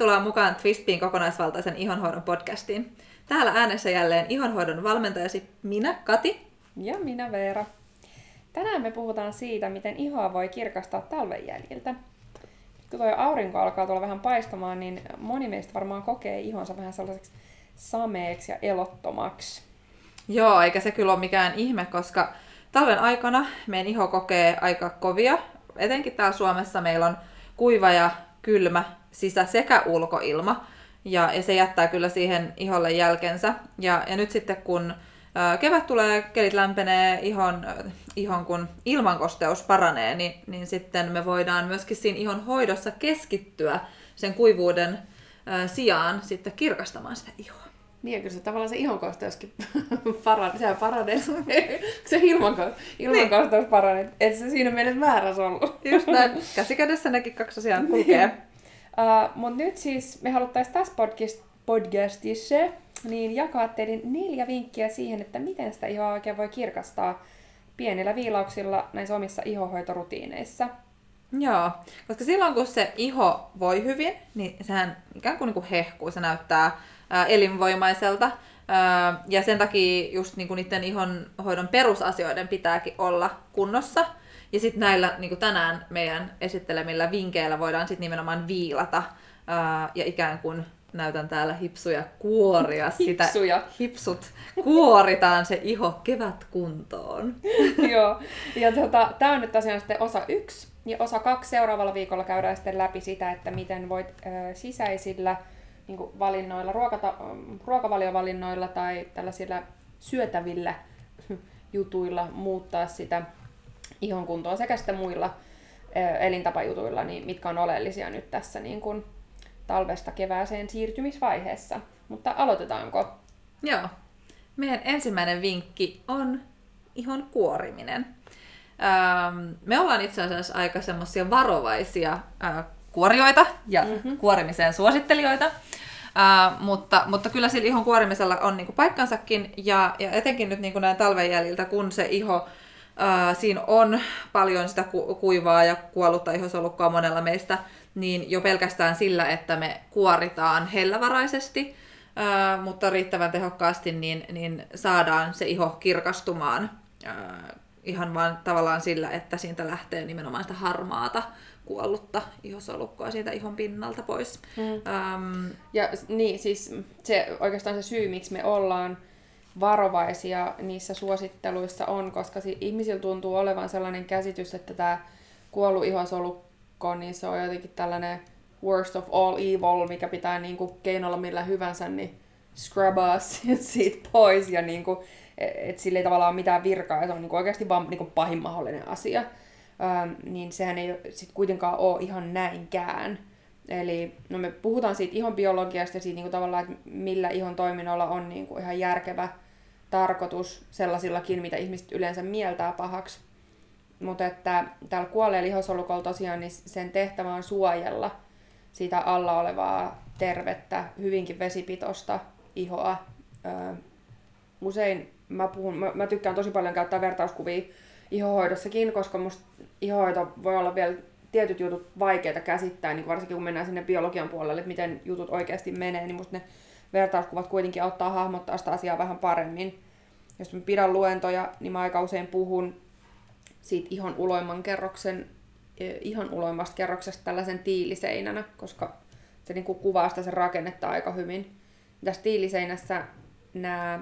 Tervetuloa mukaan Twistbean kokonaisvaltaisen ihonhoidon podcastiin. Täällä äänessä jälleen ihonhoidon valmentajasi minä, Kati. Ja minä, Veera. Tänään me puhutaan siitä, miten ihoa voi kirkastaa talven jäljiltä. Kun tuo aurinko alkaa tulla vähän paistamaan, niin moni meistä varmaan kokee ihonsa vähän sellaiseksi sameeksi ja elottomaksi. Joo, eikä se kyllä ole mikään ihme, koska talven aikana meidän iho kokee aika kovia. Etenkin täällä Suomessa meillä on kuiva ja kylmä sisä- sekä ulkoilma, ja se jättää kyllä siihen iholle jälkensä. Ja nyt sitten kun kevät tulee, kelit lämpenee, ihon kun ilmankosteus paranee, niin sitten me voidaan myöskin siinä ihon hoidossa keskittyä sen kuivuuden sijaan sitten kirkastamaan sitä ihoa. Niin, ja kyllä se tavallaan se ihonkosteuskin paranee, se ilmankosteus paranee, et se siinä mielessä väärässä ollut. Just näin, käsikädessä nekin kaksi asiaa kulkee. Mutta nyt siis me haluttaisiin tässä podcastissa niin jakaa teille 4 vinkkiä siihen, että miten sitä ihoa oikein voi kirkastaa pienillä viilauksilla näissä omissa ihohoitorutiineissa. Joo, koska silloin kun se iho voi hyvin, niin sehän ikään kuin hehkuu, se näyttää elinvoimaiselta. Ja sen takia just niiden ihonhoidon perusasioiden pitääkin olla kunnossa. Ja sitten näillä tänään meidän esittelemillä vinkkeillä voidaan sitten nimenomaan viilata ja ikään kuin näytän täällä hipsuja kuoria sitä. Hipsut kuoritaan se iho kevätkuntoon. Joo, ja tämä on nyt tosiaan sitten osa 1 ja osa 2 seuraavalla viikolla käydään sitten läpi sitä, että miten voit sisäisillä valinnoilla, ruokavaliovalinnoilla tai tällaisilla syötävillä jutuilla muuttaa sitä ihon kuntoa sekä sitten muilla elintapajutuilla, niin mitkä on oleellisia nyt tässä niin kuin talvesta kevääseen siirtymisvaiheessa. Mutta aloitetaanko? Joo. Meidän ensimmäinen vinkki on ihon kuoriminen. Me ollaan itse asiassa aika semmoisia varovaisia kuorijoita ja kuorimiseen suosittelijoita. Mutta kyllä sillä ihon kuorimisella on paikkansakin ja etenkin nyt näin talven jäljiltä, kun se iho siinä on paljon sitä kuivaa ja kuollutta ihosolukkoa monella meistä, niin jo pelkästään sillä, että me kuoritaan hellävaraisesti, mutta riittävän tehokkaasti, niin saadaan se iho kirkastumaan ihan vaan tavallaan sillä, että siitä lähtee nimenomaan sitä harmaata kuollutta ihosolukkoa siitä ihon pinnalta pois. Ja niin, siis se oikeastaan se syy, miksi me ollaan varovaisia niissä suositteluissa on, koska ihmisillä tuntuu olevan sellainen käsitys, että tämä kuollut ihosolukko, niin se on jotenkin tällainen worst of all evil, mikä pitää keinolla millä hyvänsä niin scrubaa siitä pois, ja että sillä ei tavallaan ole mitään virkaa, ja se on oikeasti vaan pahin mahdollinen asia. Niin sehän ei sit kuitenkaan ole ihan näinkään. Eli no me puhutaan siitä ihon biologiasta ja siitä tavallaan, että millä ihon toiminnolla on ihan järkevä tarkoitus sellaisillakin, mitä ihmiset yleensä mieltää pahaksi. Mutta että täällä kuolleella ihosolukolla tosiaan niin sen tehtävä on suojella sitä alla olevaa tervettä, hyvinkin vesipitoista ihoa. Usein mä tykkään tosi paljon käyttää vertauskuvia ihohoidossakin, koska musta ihohoito voi olla vielä tietyt jutut vaikeita käsittää, niin varsinkin kun mennään sinne biologian puolelle, että miten jutut oikeasti menee, niin musta ne vertauskuvat kuitenkin auttaa hahmottaa sitä asiaa vähän paremmin. Jos mä pidän luentoja, niin mä aika usein puhun siitä ihon uloimmasta kerroksesta tällaisen tiiliseinänä, koska se niin kuin kuvaa sitä sen rakennetta aika hyvin. Tässä tiiliseinässä nämä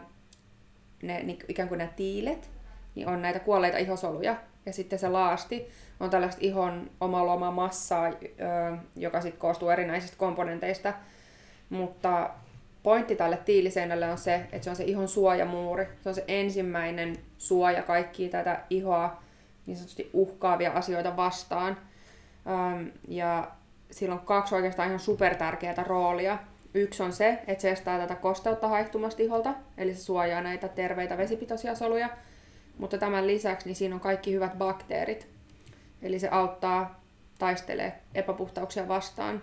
tiilet niin on näitä kuolleita ihosoluja, ja sitten se laasti on tällaista ihon omaa massaa, joka sitten koostuu erinäisistä komponenteista. Mutta pointti tälle tiiliseinälle on se, että se on se ihon suojamuuri. Se on se ensimmäinen suoja kaikkia tätä ihoa niin sanotusti uhkaavia asioita vastaan. Ja sillä on 2 oikeastaan ihan supertärkeää roolia. Yksi on se, että se estää tätä kosteutta haihtumasta iholta, eli se suojaa näitä terveitä vesipitoisia soluja. Mutta tämän lisäksi niin siinä on kaikki hyvät bakteerit. Eli se auttaa, taistelee epäpuhtauksia vastaan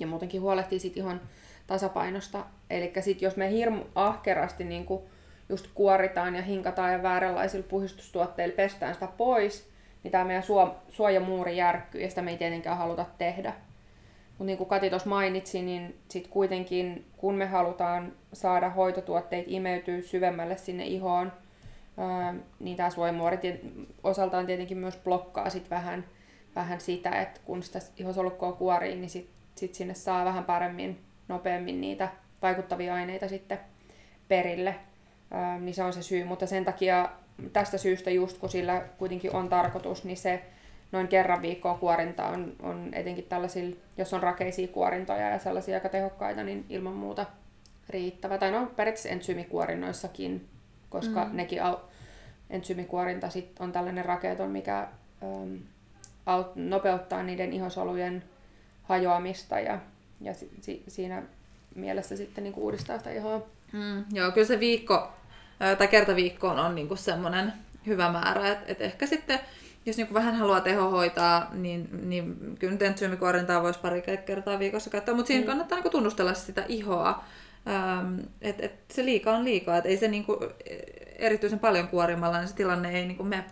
ja muutenkin huolehtii siitä ihon tasapainosta. Eli jos me hirmu ahkerasti just kuoritaan ja hinkataan ja vääränlaisilla puhdistustuotteilla pestään sitä pois, niin tämä meidän suojamuuri järkkyy ja sitä me ei tietenkään haluta tehdä. Mutta niin kuin Kati tuossa mainitsi, niin sit kuitenkin kun me halutaan saada hoitotuotteet imeytyä syvemmälle sinne ihoon, niin tämä suojamuori osaltaan tietenkin myös blokkaa sit vähän sitä, että kun sitä ihosolukkoa kuoriin, niin sit sinne saa vähän paremmin, nopeammin niitä vaikuttavia aineita sitten perille. Niin se on se syy, mutta sen takia tästä syystä just kun sillä kuitenkin on tarkoitus, niin se noin kerran viikkoa kuorinta on etenkin tällaisilla, jos on rakeisia kuorintoja ja sellaisia aika tehokkaita, niin ilman muuta riittävä. Tai no periaatteessa entsyymikuorinnoissakin, koska nekin entsyymikuorinta sit on tällainen rakeeton, mikä nopeuttaa niiden ihosolujen hajoamista ja siinä mielessä sitten niinku uudistaa sitä ihoa. Joo, kyllä se viikko tai kertaviikkoon on niinku semmoinen hyvä määrä, että et ehkä sitten jos niinku vähän haluaa tehohoitaa, niin kyllä nyt entsyymikuorintaa voisi pari kertaa viikossa käyttää, mutta siinä kannattaa niinku tunnustella sitä ihoa, että se liika on liikaa, että ei se niinku erityisen paljon kuorimalla, niin se tilanne ei niinku mene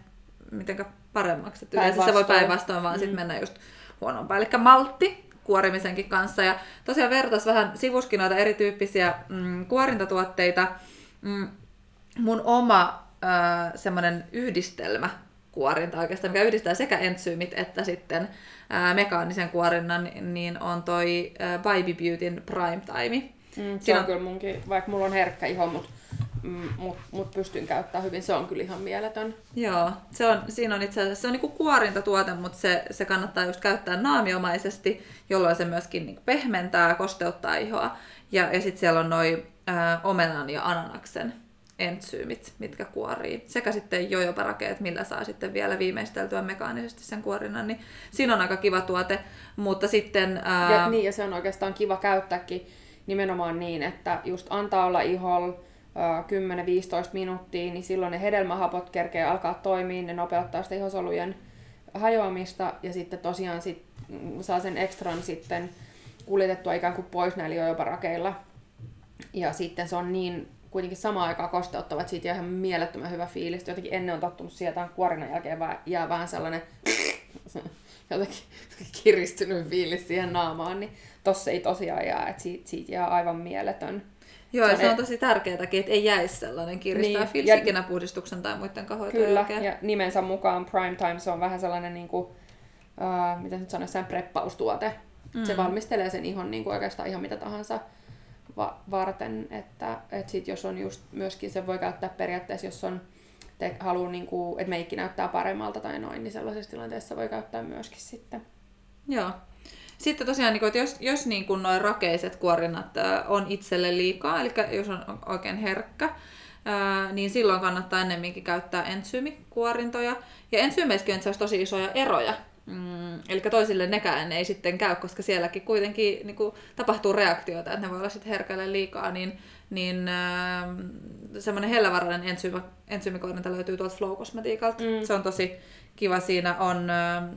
mitenkään paremmaksi. Yleensä se voi päinvastoin vaan sit mennä just huonoon päälle. Eli maltti kuorimisenkin kanssa. Ja tosiaan vertais vähän sivuskin noita erityyppisiä kuorintatuotteita. Mun oma semmoinen yhdistelmä kuorinta oikeastaan, mikä yhdistää sekä entsyymit että sitten mekaanisen kuorinnan, niin on toi Baby Beautyn Prime Time. Se on kyllä munkin, vaikka mulla on herkkä iho, mut pystyn käyttämään hyvin, se on kyllä ihan mieletön. Joo, siinä on itse asiassa, se on niinku kuorintatuote, mutta se kannattaa just käyttää naamiomaisesti, jolloin se myöskin niinku pehmentää, kosteuttaa ihoa. Ja sitten siellä on noi omenan ja ananaksen entsyymit, mitkä kuorii. Sekä sitten jojoparakeet, millä saa sitten vielä viimeisteltyä mekaanisesti sen kuorinnan. Niin siinä on aika kiva tuote, mutta sitten... ja se on oikeastaan kiva käyttääkin nimenomaan niin, että just antaa olla iholla 10-15 minuuttia, niin silloin ne hedelmähapot kerkeä alkaa toimia, ne nopeuttaa sitä ihosolujen hajoamista ja sitten tosiaan saa sen ekstran sitten kuljetettua ikään kuin pois näillä jojoparakeilla. Ja sitten se on niin kuitenkin samaan aikaan kosteuttava, että siitä on ihan mielettömän hyvä fiilis. Jotenkin ennen on tottunut sieltä kuorinnan jälkeen jää vähän sellainen jotenkin kiristynyt fiilis siihen naamaan, niin tossa ei tosiaan jää, että siitä jää aivan mieletön. Joo, se on tosi tärkeätäkin, että ei jäisi sellainen kiristää niin, fiilis ikinä puhdistuksen tai muiden kahoitojen jälkeen. Kyllä, ja nimensä mukaan Prime Time se on vähän sellainen, niin kuin, miten nyt sanoisi, preppaustuote. Se valmistelee sen ihon niin kuin oikeastaan ihan mitä tahansa varten. Että sit jos on just myöskin, se voi käyttää periaatteessa, jos on, haluaa, niin kuin, että meikki näyttää paremmalta tai noin, niin sellaisessa tilanteessa voi käyttää myöskin sitten. Joo. Sitten tosiaan, että jos niin kuin nuo rakeiset kuorinnat on itselle liikaa, eli jos on oikein herkkä, niin silloin kannattaa ennemminkin käyttää entsyymikuorintoja. Ja entsyymeistäkin on tosi isoja eroja. Eli toisille nekään ei sitten käy, koska sielläkin kuitenkin niin kuin tapahtuu reaktioita, että ne voi olla sitten herkälle liikaa. Niin semmoinen hellävarainen entsyymikuorinta löytyy tuolta Flow Cosmeticalta. Se on tosi kiva. Siinä on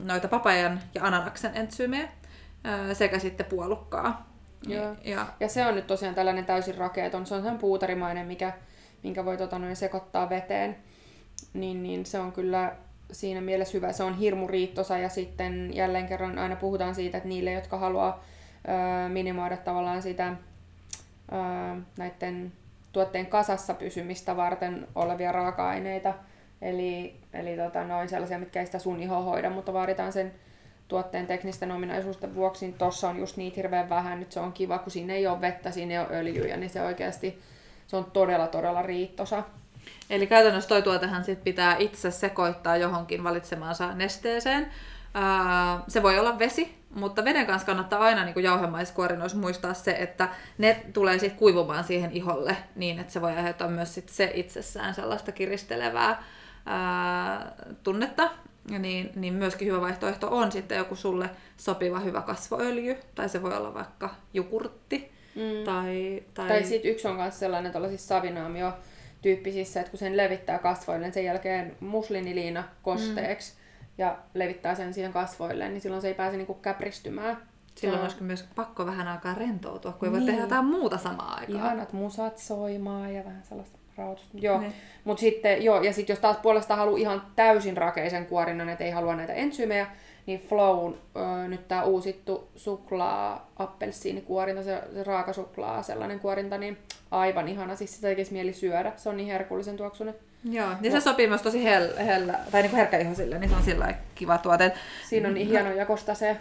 noita papajan ja ananaksen entsyymejä sekä sitten puolukkaa. Joo. Ja se on nyt tosiaan tällainen täysin rakeeton, se on sen puuterimainen, minkä voi sekoittaa veteen. Niin se on kyllä siinä mielessä hyvä. Se on hirmu riittosa ja sitten jälleen kerran aina puhutaan siitä, että niille, jotka haluaa minimoida tavallaan sitä näiden tuotteen kasassa pysymistä varten olevia raaka-aineita, eli sellaisia, mitkä ei sitä sun ihoa hoida, mutta vaaditaan sen tuotteen teknisten ominaisuusten vuoksi, niin tossa on just niitä hirveän vähän, nyt se on kiva, kun siinä ei ole vettä, siinä ei ole öljyjä, niin se oikeasti se on todella, todella riittosa. Eli käytännössä toi tuotehan sit pitää itse sekoittaa johonkin valitsemaansa nesteeseen. Se voi olla vesi, mutta veden kanssa kannattaa aina niin kuin jauhemaiskuorinnoissa muistaa se, että ne tulee sit kuivumaan siihen iholle niin, että se voi aiheuttaa myös sit se itsessään sellaista kiristelevää tunnetta. Niin myöskin hyvä vaihtoehto on sitten joku sulle sopiva hyvä kasvoöljy, tai se voi olla vaikka jogurtti. Tai sitten yksi on myös sellainen tuollaisissa savinaamio-tyyppisissä, että kun sen levittää kasvoille, niin sen jälkeen musliniliina kosteeksi ja levittää sen siihen kasvoille, niin silloin se ei pääse niinku käpristymään. Silloin on myös pakko vähän aikaa rentoutua, kun ei voi tehdä jotain muuta samaan aikaan. Ihanat musat soimaa ja vähän sellaista. rauhoitusta. Joo, mutta sitten, joo, ja sitten jos taas puolestaan haluaa ihan täysin rakeisen kuorinnan, ettei halua näitä ensyymejä, niin Flown nyt tämä uusittu suklaa, appelsiinikuorinta, se raaka suklaa, sellainen kuorinta, niin aivan ihana, siis sitä tekisi mieli syödä, se on niin herkullisen tuoksuinen. Joo, niin se sopii myös tosi niinku herkkä iho sille, niin se on sillä kiva tuote. Siinä on niin hieno jakosta se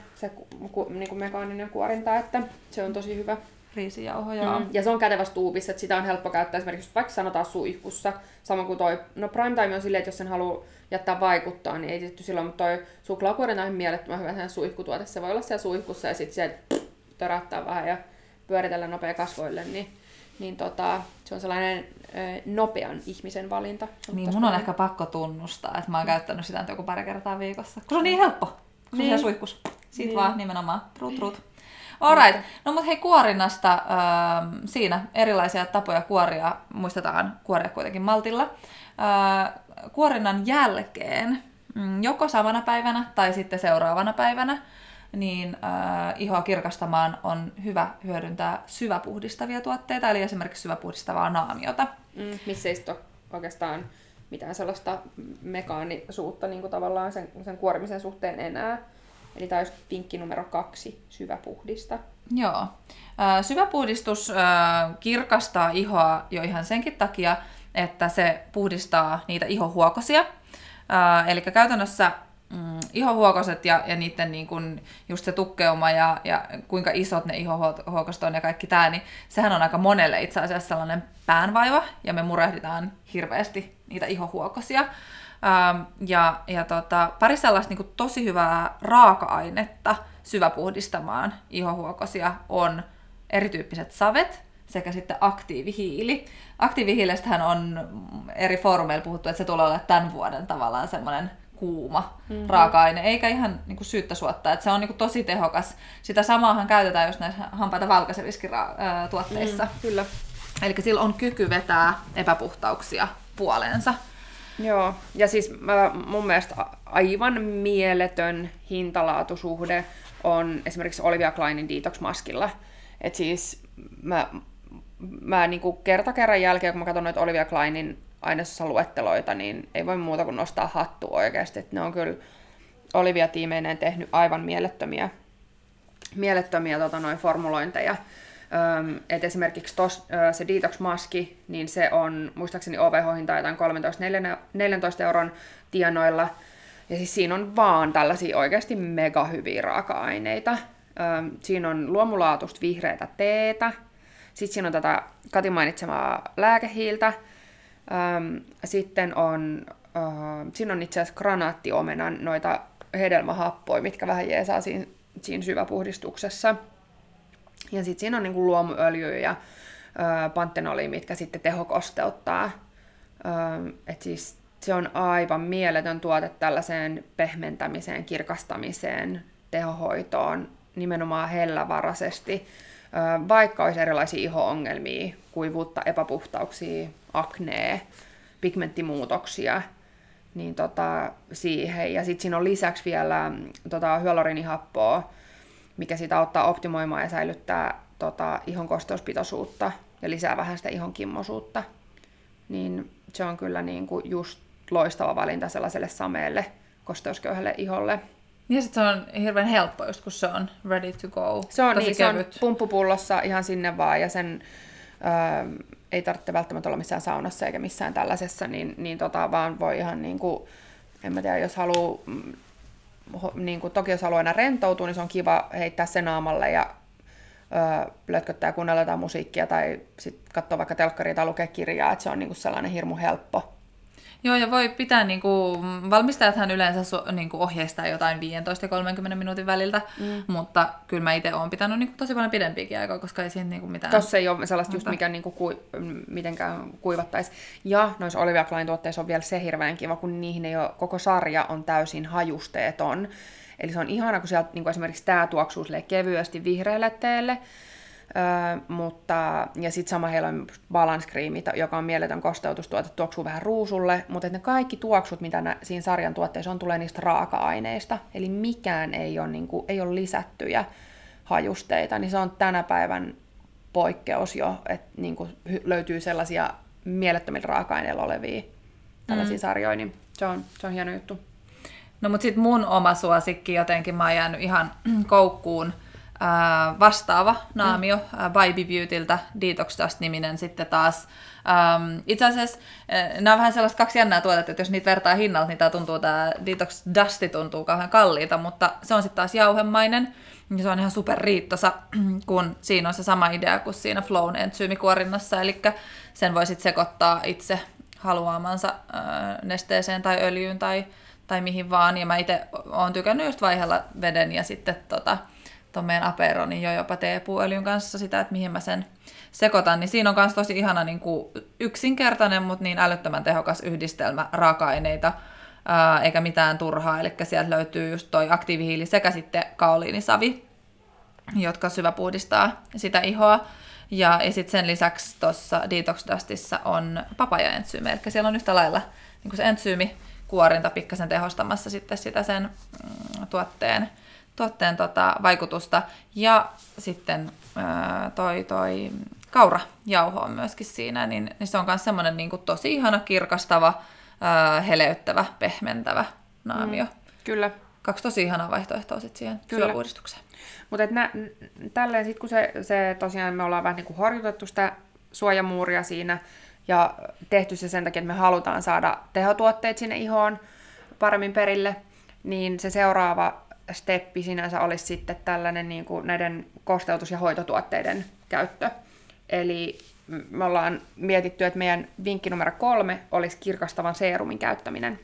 mekaaninen kuorinta, että se on tosi hyvä. Riisijauhoja. Ja se on kätevässä tuubissa, että sitä on helppo käyttää esimerkiksi vaikka sanotaan suihkussa. Samoin kuin toi, no Prime Time on silleen, että jos sen haluaa jättää vaikuttaa, niin ei tietty silloin, mutta toi suklaakuorinta on mielettömän hyvä sen suihkutuote. Se voi olla siellä suihkussa ja sitten sieltä törättää vähän ja pyöritellä nopea kasvoille, niin, se on sellainen nopean ihmisen valinta. Niin, mun on ehkä pakko tunnustaa, että mä oon käyttänyt sitä joku pari kertaa viikossa, kun se on niin helppo, kun se on suihkus. Siitä vaan nimenomaan trut. Alright. No mut hei, kuorinnasta siinä erilaisia tapoja kuoria, muistetaan kuoria kuitenkin maltilla. Kuorinnan jälkeen, joko samana päivänä tai sitten seuraavana päivänä, niin ihoa kirkastamaan on hyvä hyödyntää syväpuhdistavia tuotteita, eli esimerkiksi syväpuhdistavaa naamiota. Missä ei sitten ole oikeastaan mitään sellaista mekaanisuutta niin kuin tavallaan sen kuorimisen suhteen enää. Eli tämä olisi vinkki numero 2, syväpuhdista. Joo. Syväpuhdistus kirkastaa ihoa jo ihan senkin takia, että se puhdistaa niitä ihohuokosia. Eli käytännössä ihohuokoset ja niiden niin kun just se tukkeuma ja kuinka isot ne ihohuokoset on ja kaikki tämä, niin sehän on aika monelle itse asiassa sellainen päänvaiva, ja me murehditaan hirveästi niitä ihohuokosia. Pari sellaista niin kuin tosi hyvää raaka-ainetta syväpuhdistamaan ihohuokosia on erityyppiset savet sekä sitten aktiivihiili. Aktiivihiilestähän on eri foorumeilla puhuttu, että se tulee olemaan tämän vuoden tavallaan semmoinen kuuma raaka-aine, eikä ihan niin kuin syyttä suottaa, että se on niin kuin tosi tehokas. Sitä samaahan käytetään just näissä hampaita valkaisevissakin tuotteissa. Kyllä. Eli sillä on kyky vetää epäpuhtauksia puoleensa. Joo, ja siis mun mielestä aivan mieletön hintalaatusuhde on esimerkiksi Olivia Kleinin Detox-maskilla. Et siis mä niinku kerta kerran jälkeen, kun mä katson noita Olivia Kleinin ainesosa luetteloita, niin ei voi muuta kuin nostaa hattua oikeasti. Et ne on kyllä Olivia-tiimeineen tehnyt aivan mielettömiä formulointeja. Et esimerkiksi se Detox-maski, niin se on muistaakseni OVH-hinta jotain 13-14 euron tienoilla. Ja siis siinä on vaan tällaisia oikeasti mega hyviä raaka-aineita. Siinä on luomulaatusta vihreätä teetä. Sitten siinä on tätä Kati mainitsemaa lääkehiiltä. Siinä on itse asiassa granaattiomenan noita hedelmähappoja, mitkä vähän jeesaa siinä syväpuhdistuksessa. Ja sitten siinä on niinku luomuöljy ja pantenoli, mitkä sitten tehokosteuttaa. Et siis se on aivan mieletön tuote tällaiseen pehmentämiseen, kirkastamiseen, tehohoitoon, nimenomaan hellävaraisesti. Vaikka olisi erilaisia iho-ongelmia, kuivuutta, epäpuhtauksia, aknea, pigmenttimuutoksia, niin siihen. Ja sitten siinä on lisäksi vielä hyaluronihappoa, mikä sitä auttaa optimoimaan ja säilyttää ihon kosteuspitoisuutta ja lisää vähän sitä ihon kimmoisuutta. Niin se on kyllä niinku just loistava valinta sellaiselle sameelle kosteusköyhälle iholle. Ja sitten se on hirveän helppo, just kun se on ready to go. Se on, niin, se on pumppupullossa ihan sinne vaan, ja sen ei tarvitse välttämättä olla missään saunassa eikä missään tällaisessa, vaan voi ihan niinku, en mä tiedä, jos haluaa... Niin kuin toki jos haluaa aina rentoutua, niin se on kiva heittää se naamalle ja lötköttää, kuunnella jotain musiikkia tai sitten katsoa vaikka telkkaria tai lukea kirjaa, että se on niin kuin sellainen hirmu helppo. Joo, ja voi pitää, niin kuin, valmistajathan yleensä niin kuin ohjeistaa jotain 15-30 minuutin väliltä, mutta kyllä mä itse olen pitänyt niin kuin tosi paljon pidempiäkin aikaa, koska ei siihen niin kuin mitään... Tossa ei ole sellaista just, mikä niin kuin mitenkään kuivattaisi. Ja noissa Olivia Klein tuotteissa on vielä se hirveän kiva, kun niihin ei ole, koko sarja on täysin hajusteeton. Eli se on ihana, kun sieltä niin kuin esimerkiksi tämä tuoksuu kevyesti vihreälle teelle, ja sitten sama heillä on Balance Cream, joka on mieletön kosteutustuote, tuoksuu vähän ruusulle, mutta ne kaikki tuoksut, mitä siinä sarjan tuotteissa on, tulee niistä raaka-aineista, eli mikään ei ole lisättyjä hajusteita, niin se on tänä päivän poikkeus jo, että löytyy sellaisia mielettömillä raaka-aineilla olevia tällaisia sarjoja, niin se on hieno juttu. No mut sit mun oma suosikki jotenkin, mä oon jäänyt ihan koukkuun, vastaava naamio Baby Beautyltä, Detox Dust-niminen sitten taas. Itse asiassa nämä on vähän sellaista kaksi jännää tuotetta, että jos niitä vertaa hinnalta, niin tämä Detox Dusti tuntuu kauhean kalliita, mutta se on sitten taas jauhemainen, niin se on ihan superriittosa, kun siinä on se sama idea kuin siinä Flown entsyymikuorinnassa, eli sen voi sitten sekoittaa itse haluamansa nesteeseen tai öljyyn tai mihin vaan, ja mä itse oon tykännyt just vaihella veden ja sitten meidän Aperonin jo jopa teepuuöljyn kanssa sitä, että mihin mä sen sekoitan, niin siinä on myös tosi ihana niin kuin yksinkertainen, mutta niin älyttömän tehokas yhdistelmä raaka-aineita, eikä mitään turhaa, eli sieltä löytyy just toi aktiivihiili sekä sitten kaoliinisavi, jotka syväpuhdistaa sitä ihoa, ja sitten sen lisäksi tuossa Detox Dustissa on papaja-entsyymi, eli siellä on yhtä lailla niin kuin se entsyymikuorinta pikkasen tehostamassa sitten sitä sen tuotteen vaikutusta, ja sitten toi kaurajauho on myöskin siinä, niin se on myös semmoinen niin kuin tosi ihana, kirkastava, heleyttävä, pehmentävä naamio. Kyllä. Kaksi tosi ihanaa vaihtoehtoa sitten siihen syöpuhdistukseen. Mutta tälleen sitten, kun se tosiaan me ollaan vähän niin kuin horjutettu sitä suojamuuria siinä, ja tehty se sen takia, että me halutaan saada tehotuotteet sinne ihoon paremmin perille, niin se seuraava steppi sinänsä olisi sitten tällainen niin kuin näiden kosteutus- ja hoitotuotteiden käyttö. Eli me ollaan mietitty, että meidän vinkki numero 3 olisi kirkastavan seerumin käyttäminen.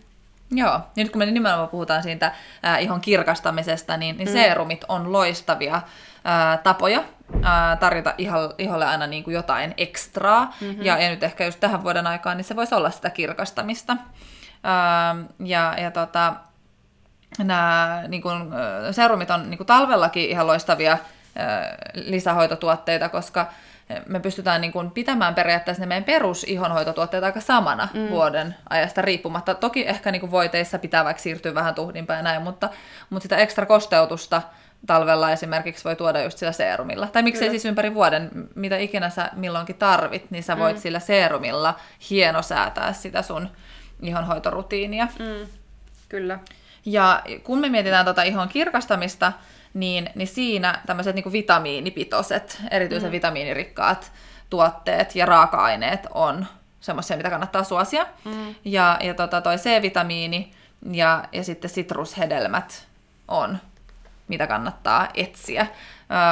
Joo, nyt kun me nimenomaan puhutaan siitä ihon kirkastamisesta, niin seerumit on loistavia tapoja tarjota iholle aina niin kuin jotain ekstraa. Mm-hmm. Ja nyt ehkä just tähän vuoden aikaan, niin se voisi olla sitä kirkastamista. Nämä niin kun, serumit on niin kun talvellakin ihan loistavia lisähoitotuotteita, koska me pystytään niin kun pitämään periaatteessa ne meidän perusihonhoitotuotteet aika samana vuoden ajasta riippumatta. Toki ehkä niin kun voiteissa pitää vaikka siirtyä vähän tuhdimpään ja näin, mutta sitä ekstra kosteutusta talvella esimerkiksi voi tuoda just sillä seerumilla. Tai miksei siis ympäri vuoden, mitä ikinä sä milloinkin tarvit, niin sä voit sillä seerumilla hienosäätää sitä sun ihonhoitorutiinia. Kyllä. Ja kun me mietitään ihon kirkastamista, niin siinä tämmöiset niin kuin vitamiinipitoiset, erityisen vitamiinirikkaat tuotteet ja raaka-aineet on semmoisia, mitä kannattaa suosia. Ja toi C-vitamiini ja sitten sitrushedelmät on, mitä kannattaa etsiä.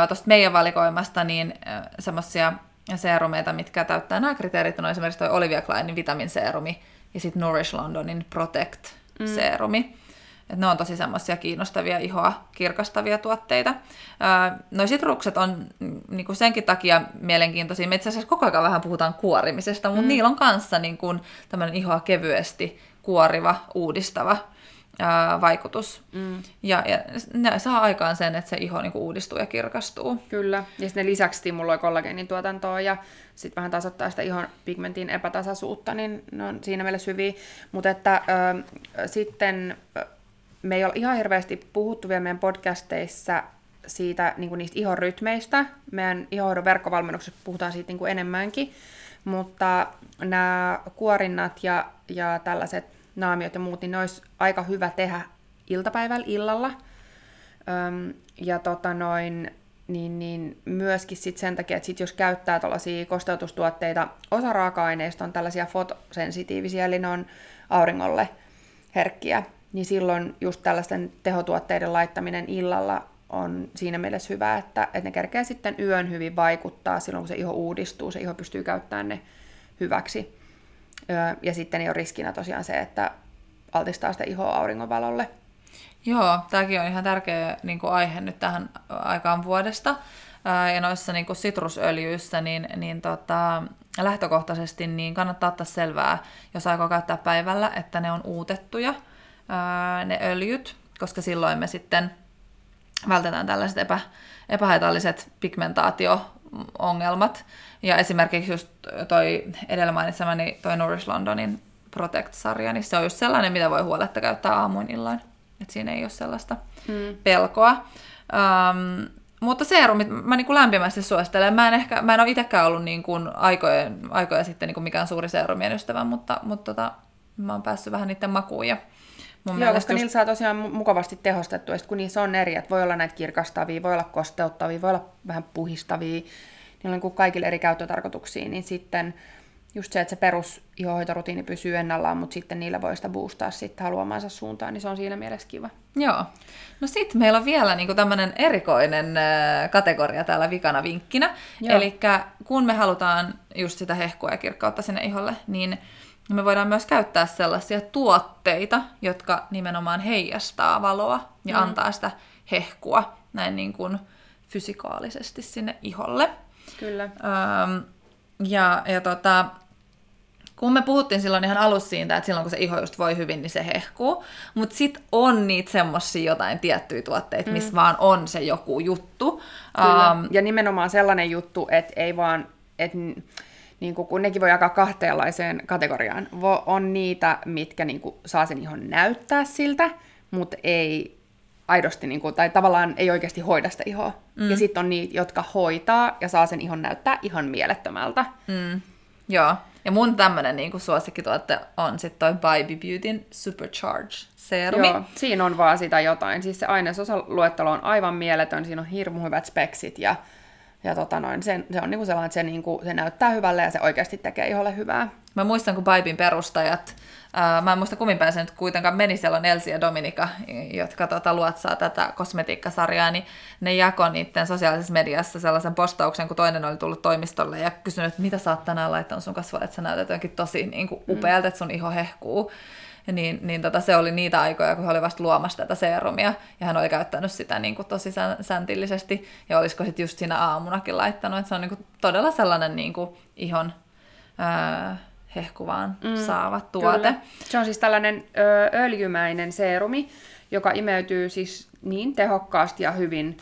Tuosta meidän valikoimasta niin semmoisia seerumeita, mitkä täyttää nämä kriteerit, on esimerkiksi toi Olivia Kleinin vitaminseerumi ja sitten Nourish Londonin Protect-seerumi. Ne on tosi semmoisia kiinnostavia, ihoa kirkastavia tuotteita. Noi sitrukset on niinku senkin takia mielenkiintoisia. Me itse asiassa koko ajan vähän puhutaan kuorimisesta, mutta niillä on kanssa niinku tämmöinen ihoa kevyesti kuoriva, uudistava vaikutus. Ja ne saa aikaan sen, että se iho niinku uudistuu ja kirkastuu. Kyllä. Ja sitten ne lisäksi stimuloi kollageenituotantoa ja sitten vähän tasoittaa sitä ihon pigmentin epätasaisuutta, niin ne on siinä mielessä hyviä. Mutta että sitten me ei ole ihan hirveästi puhuttu vielä meidän podcasteissa siitä, niin kuin niistä ihonrytmeistä. Meidän ihohoidon verkkovalmennuksessa puhutaan siitä niin kuin enemmänkin, mutta nämä kuorinnat ja tällaiset naamiot ja muut, niin ne olisi aika hyvä tehdä iltapäivällä, illalla. Niin myöskin sit sen takia, että sit jos käyttää tällaisia kosteutustuotteita, osa raaka-aineista on tällaisia fotosensitiivisiä, eli ne on auringolle herkkiä. Niin silloin just tällaisten tehotuotteiden laittaminen illalla on siinä mielessä hyvä, että ne kerkee sitten yön hyvin vaikuttaa silloin, kun se iho uudistuu, se iho pystyy käyttämään ne hyväksi. Ja sitten ei ole riskinä tosiaan se, että altistaa sitä ihoa auringonvalolle. Joo, tämäkin on ihan tärkeä niin kuin aihe nyt tähän aikaan vuodesta. Ja noissa niin kuin sitrusöljyissä, lähtökohtaisesti niin kannattaa ottaa selvää, jos aikoo käyttää päivällä, että ne on uutettuja. Ne öljyt, koska silloin me sitten vältetään tällaiset epähaitalliset pigmentaatio-ongelmat. Ja esimerkiksi just toi edellä mainitsemani toi Nourish Londonin Protect-sarja, niin se on just sellainen, mitä voi huoletta käyttää aamuin illoin. Että siinä ei ole sellaista pelkoa. Mutta seerumit mä niin kuin lämpimästi suosittelen. Mä en ole itsekään ollut niin kuin aikoja sitten niin kuin mikään suuri seerumien ystävä, mutta mä oon päässyt vähän niiden makuun. Ja mun mielestä koska niillä saa tosiaan mukavasti tehostettua, kun niissä on eri, että voi olla näitä kirkastavia, voi olla kosteuttavia, voi olla vähän puhistavia, niillä on niin kaikille eri käyttötarkoituksia, niin sitten just se, että se perus ihohoitorutiini pysyy ennallaan, mutta sitten niillä voi sitä boostaa sitten haluamansa suuntaan, niin se on siinä mielessä kiva. Joo. No sitten meillä on vielä niinku tämmöinen erikoinen kategoria täällä vikana vinkkinä. Eli kun me halutaan just sitä hehkua ja kirkkautta sinne iholle, niin me voidaan myös käyttää sellaisia tuotteita, jotka nimenomaan heijastaa valoa ja antaa sitä hehkua näin niin kuin fysikaalisesti sinne iholle. Kyllä. Kun me puhuttiin silloin ihan alussa siitä, että silloin kun se iho just voi hyvin, niin se hehkuu. Mutta sit on niitä semmosia jotain tiettyjä tuotteita, missä vaan on se joku juttu. Kyllä. Ja nimenomaan sellainen juttu, että ei vaan... Et, niinku, kun nekin voi jakaa kahteenlaiseen kategoriaan. On niitä, mitkä niinku, saa sen ihon näyttää siltä, mutta ei aidosti, niinku, tai tavallaan ei oikeasti hoida sitä ihoa. Ja sitten on niitä, jotka hoitaa ja saa sen ihon näyttää ihan mielettömältä. Joo. Ja mun tämmönen niinku suosikkituotte on sit toi Baby Beautyn Supercharge-seerumi. Joo, siinä on vaan sitä jotain. Siis se ainesosaluettelo on aivan mieletön, siinä on hirmu hyvät speksit ja se on niinku sellainen, että se näyttää hyvälle ja se oikeasti tekee iholle hyvää. Mä muistan, kun Babyn perustajat, mä en muista kumminpäin se nyt kuitenkaan meni, siellä on Elsi ja Dominika, jotka luotsaa tätä kosmetiikkasarjaa, niin ne jakoi niiden sosiaalisessa mediassa sellaisen postauksen, kun toinen oli tullut toimistolle ja kysynyt, että mitä sä oot tänään laittanut sun kasvoille, että sä näytät jotenkin tosi niin kuin upealta, että sun iho hehkuu. Se oli niitä aikoja, kun hän oli vasta luomassa tätä seerumia, ja hän oli käyttänyt sitä niin kuin tosi säntillisesti, ja olisiko sitten just siinä aamunakin laittanut, että se on niin kuin todella sellainen niin kuin ihon hehkuvaan saava tuote. Kyllä. Se on siis tällainen öljymäinen seerumi, joka imeytyy siis niin tehokkaasti ja hyvin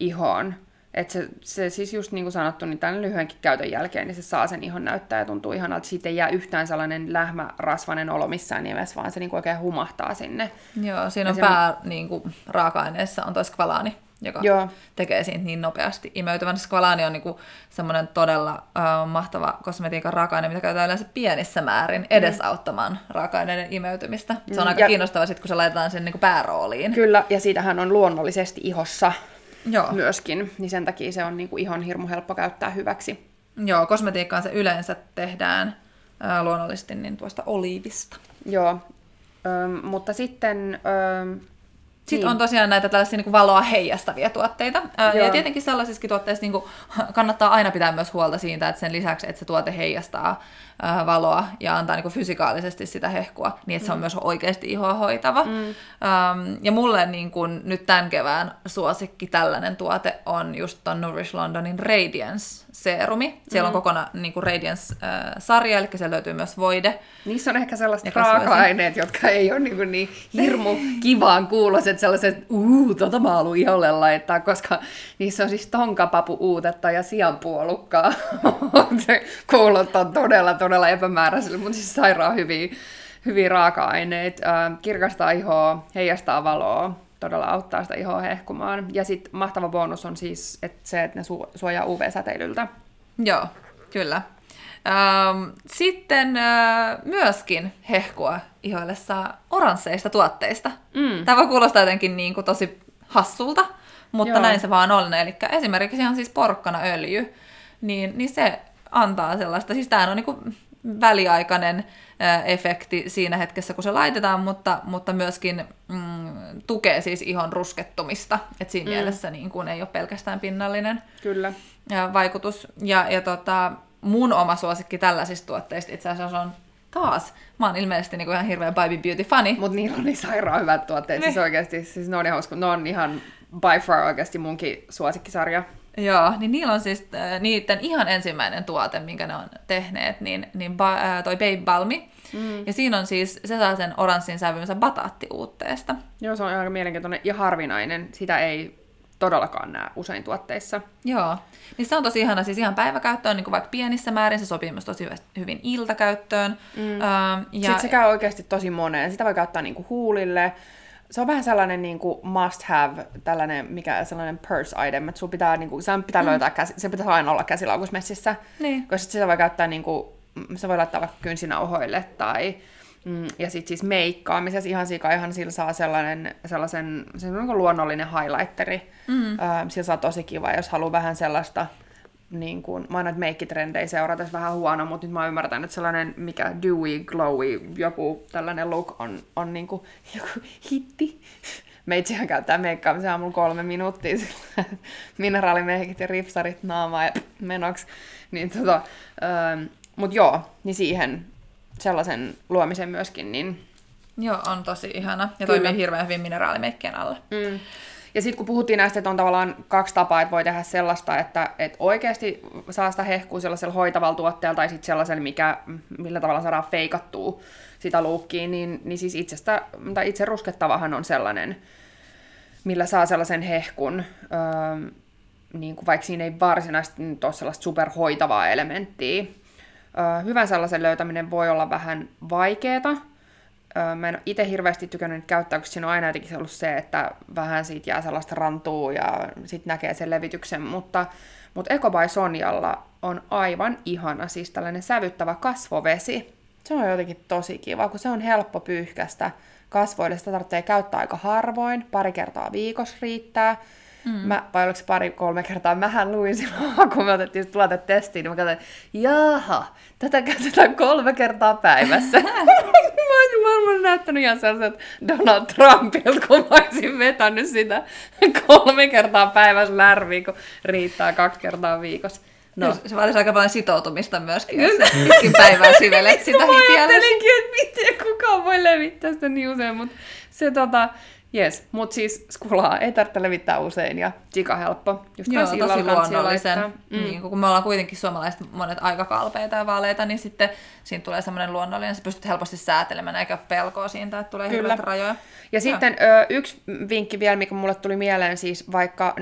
ihoon, että se siis just niin kuin sanottu, niin tämän lyhyenkin käytön jälkeen niin se saa sen ihon näyttää ja tuntuu ihanalta. Siitä ei jää yhtään sellainen lähmärasvainen olo missään nimessä, vaan se niin kuin oikein humahtaa sinne. Joo, siinä on niin kuin raaka-aineessa on toi skvalaani, joka tekee siitä niin nopeasti imeytyvän. Skvalaani on niin kuin semmoinen todella mahtava kosmetiikan raaka-aine, mitä käytetään yleensä pienissä määrin edesauttamaan raaka-aineiden imeytymistä. Se on aika kiinnostavaa sitten, kun se laitetaan sen niin kuin päärooliin. Kyllä, ja siitähän on luonnollisesti ihossa. Joo. Myöskin, niin sen takia se on niinku ihon hirmu helppo käyttää hyväksi. Joo, kosmetiikkaan se yleensä tehdään luonnollisesti niin tuosta oliivista. Joo, mutta sitten... Sitten on tosiaan näitä tällaisia niin kuin valoa heijastavia tuotteita. Ja tietenkin sellaisissakin tuotteissa niin kuin kannattaa aina pitää myös huolta siitä, että sen lisäksi, että se tuote heijastaa valoa ja antaa niin kuin fysikaalisesti sitä hehkua, niin että se on myös oikeasti ihoa hoitava. Ja mulle niin kuin nyt tämän kevään suosikki tällainen tuote on just ton Nourish Londonin Radiance-seerumi. Siellä on kokonaan niin kuin Radiance-sarja, eli siellä löytyy myös voide. Niissä on ehkä sellaiset raaka-aineet, jotka ei ole niin, niin hirmu kivaan kuuloiset. Sellaiset, tota mä haluun iholle laittaa, koska niissä on siis tonkapapu-uutetta ja sianpuolukkaa. Se kuulottaa todella epämääräisellä, mutta siis sairaan hyviä raaka-aineet. Kirkastaa ihoa, heijastaa valoa, todella auttaa sitä ihoa hehkumaan. Ja sitten mahtava bonus on siis että ne suojaa UV-säteilyltä. Joo, kyllä. Sitten myöskin hehkua ihoille saa oransseista tuotteista. Tämä voi kuulostaa jotenkin niin kuin tosi hassulta, mutta näin se vaan on. Eli esimerkiksi ihan siis porkkanaöljy, niin se antaa sellaista, siis tämä on niin kuin väliaikainen efekti siinä hetkessä, kun se laitetaan, mutta myöskin tukee siis ihon ruskettumista. Et siinä mielessä niin kuin ei ole pelkästään pinnallinen Kyllä. vaikutus. Mun oma suosikki tällaisista tuotteista itse asiassa on taas. Mä oon ilmeisesti niinku ihan hirveä Baby Beauty-fani. Mut niillä on niin sairaan hyvät tuotteet. Siis oikeesti, siis ne on ihan hauska. Ne on ihan by far oikeesti munkin suosikkisarja. Joo, niin niillä on siis niiden ihan ensimmäinen tuote, minkä ne on tehneet, niin toi Baby Balmi. Ja siinä on siis, se saa sen oranssin sävynsä bataattiuutteesta. Joo, se on aika mielenkiintoinen ja harvinainen. Sitä ei... todellakaan nämä usein tuotteissa. Joo. Niin se on tosi ihana, siis ihan päiväkäyttöön, niin kuin vaikka pienissä määrin, se sopii myös tosi hyvin iltakäyttöön. Sitten se käy oikeasti tosi moneen. Sitä voi käyttää niin kuin huulille, se on vähän sellainen niinku must have, tällainen mikä sellainen purse item, että sun pitää niinku sen pitää löytää käsi, sen pitää aina olla käsilaukusmessissä. Niin. Koska sitä voi käyttää niinku, se voi laittaa vaikka kynsinauhoille tai ja sitten siis meikkaamisessa ihan sillä saa sellaisen luonnollinen highlighteri. Sillä saa tosi kiva, jos haluaa vähän sellaista, niin kuin, mä oon noita meikkitrendejä seurata, vähän huono, mutta nyt mä oon ymmärtänyt, että sellainen mikä dewy, glowy, joku tällainen look on niin kuin joku hitti. Meitsihän käyttää meikkaamisen aamulla 3 minuuttia sillä mineraalimeikit ja ripsarit naamaa ja menoks. Niin, mut joo, niin siihen sellaisen luomisen myöskin, niin... Joo, on tosi ihana. Ja toimii hirveän hyvin mineraalimeikkien alla. Ja sitten kun puhuttiin näistä, että on tavallaan 2 tapaa, että voi tehdä sellaista, että oikeasti saa sitä hehkua sellaisella hoitavalla tuotteella tai sitten sellaisella, millä tavalla saadaan feikattua sitä luukkiin, niin siis itse ruskettavahan on sellainen, millä saa sellaisen hehkun, niin kuin vaikka siinä ei varsinaisesti ole sellaista superhoitavaa elementtiä. Hyvän sellaisen löytäminen voi olla vähän vaikeeta. Mä en itse hirveästi tykännyt käyttää, koska siinä on aina jotenkin ollut se, että vähän siitä jää sellaista rantua ja sit näkee sen levityksen, mutta Eco by Sonjalla on aivan ihana, siis tällainen sävyttävä kasvovesi. Se on jotenkin tosi kiva, kun se on helppo pyyhkästä kasvoille. Sitä tarvitsee käyttää aika harvoin, 2 kertaa viikossa riittää. Vai oliko se 2-3 kertaa? Mähän luin silloin, kun me otettiin tuotetestiin, niin mä katsoin, että jaha, tätä käytetään 3 kertaa päivässä. Mä oon näyttänyt ihan sellaiset Donald Trumpilta, kun mä olisin vetänyt sitä 3 kertaa päivässä lärviä, kun riittää 2 kertaa viikossa. No. Se vaatisi aika paljon sitoutumista myöskin, jos sä pitkin päivää sivelet sitä hipiäläsi. Mä ajattelinkin, että miten kukaan voi levittää sitä niin usein, mutta se Yes, mutta siis skulaa ei tarvitse levittää usein ja sika helppo. Just joo, tosi luonnollisen. Niin, kun me ollaan kuitenkin suomalaiset monet aika kalpeita ja vaaleita, niin sitten siinä tulee semmoinen luonnollinen, sä pystyt helposti säätelemään eikä pelkoa siitä, että tulee hirveät rajoja. Ja sitten yksi vinkki vielä, mikä mulle tuli mieleen, siis vaikka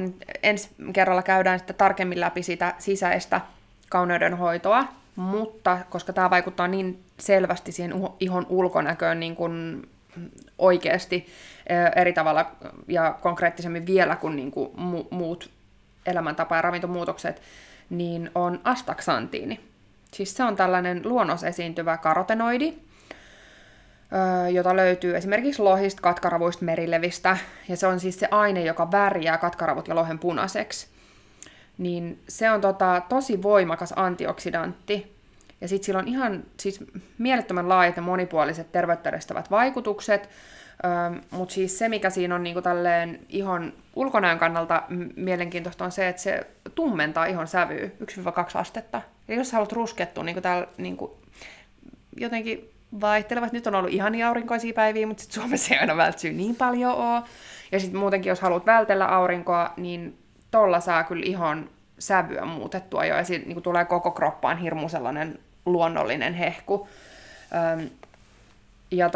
ensi kerralla käydään sitten tarkemmin läpi sitä sisäistä kauneudenhoitoa, mutta koska tämä vaikuttaa niin selvästi siihen ihon ulkonäköön niin kuin oikeasti eri tavalla ja konkreettisemmin vielä kuin niinku muut elämäntapa- ja ravintomuutokset, niin on astaksantiini. Siis se on tällainen luonnosesiintyvä karotenoidi, jota löytyy esimerkiksi lohista, katkaravuista, merilevistä, ja se on siis se aine, joka värjää katkaravut ja lohen punaiseksi. Niin se on tosi voimakas antioksidantti, ja sitten sillä on ihan siis mielettömän laajat ja monipuoliset terveyttä edistävät vaikutukset. Mutta siis se, mikä siinä on niinku tälleen ihon ulkonäön kannalta mielenkiintoista, on se, että se tummentaa ihon sävyä 1-2 astetta. Eli jos sä haluat ruskettua, niin kuin täällä niinku, jotenkin vaihtelevat, nyt on ollut ihania aurinkoisia päiviä, mutta sitten Suomessa ei aina vältsyy niin paljon ole. Ja sitten muutenkin, jos haluat vältellä aurinkoa, niin tolla saa kyllä ihon sävyä muutettua jo, ja siitä niinku tulee koko kroppaan hirmu sellainen luonnollinen hehku. Ja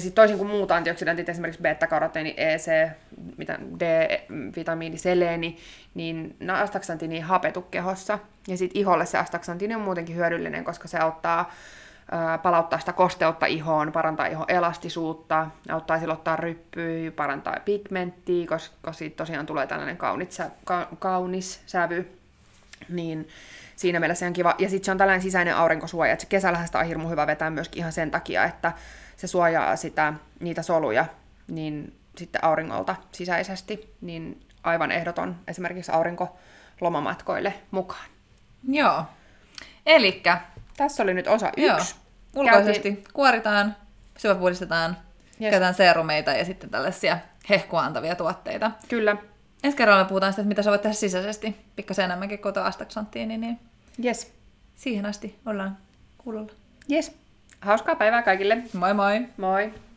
sitten toisin kuin muut antioksidantit, esimerkiksi beta-karoteeni, EC, D-vitamiini, seleeni, niin astaksantiini ei hapetu kehossa. Ja sitten iholle se astaksantiini on muutenkin hyödyllinen, koska se auttaa palauttaa sitä kosteutta ihoon, parantaa ihon elastisuutta, auttaa silottaa ryppyä, parantaa pigmenttiä, koska siitä tosiaan tulee tällainen kaunis sävy. Niin siinä mielessä se on kiva. Ja sitten se on tällainen sisäinen aurinkosuoja, että se kesällähän sitä on hirmu hyvä vetää myöskin ihan sen takia, että se suojaa niitä soluja niin sitten auringolta sisäisesti, niin aivan ehdoton esimerkiksi aurinkolomamatkoille mukaan. Joo. Elikkä tässä oli nyt osa 1. Ulkoisesti kuoritaan, syöpuhdistetaan, käytetään seerumeita ja sitten tällaisia hehkua antavia tuotteita. Kyllä. Ensi kerralla puhutaan sitä, että mitä sä voit tehdä sisäisesti, pikkasen enemmänkin kotoa astaksantiini, niin yes. Siihen asti ollaan kuulolla. Yes. Hauskaa päivää kaikille. Moi moi. Moi.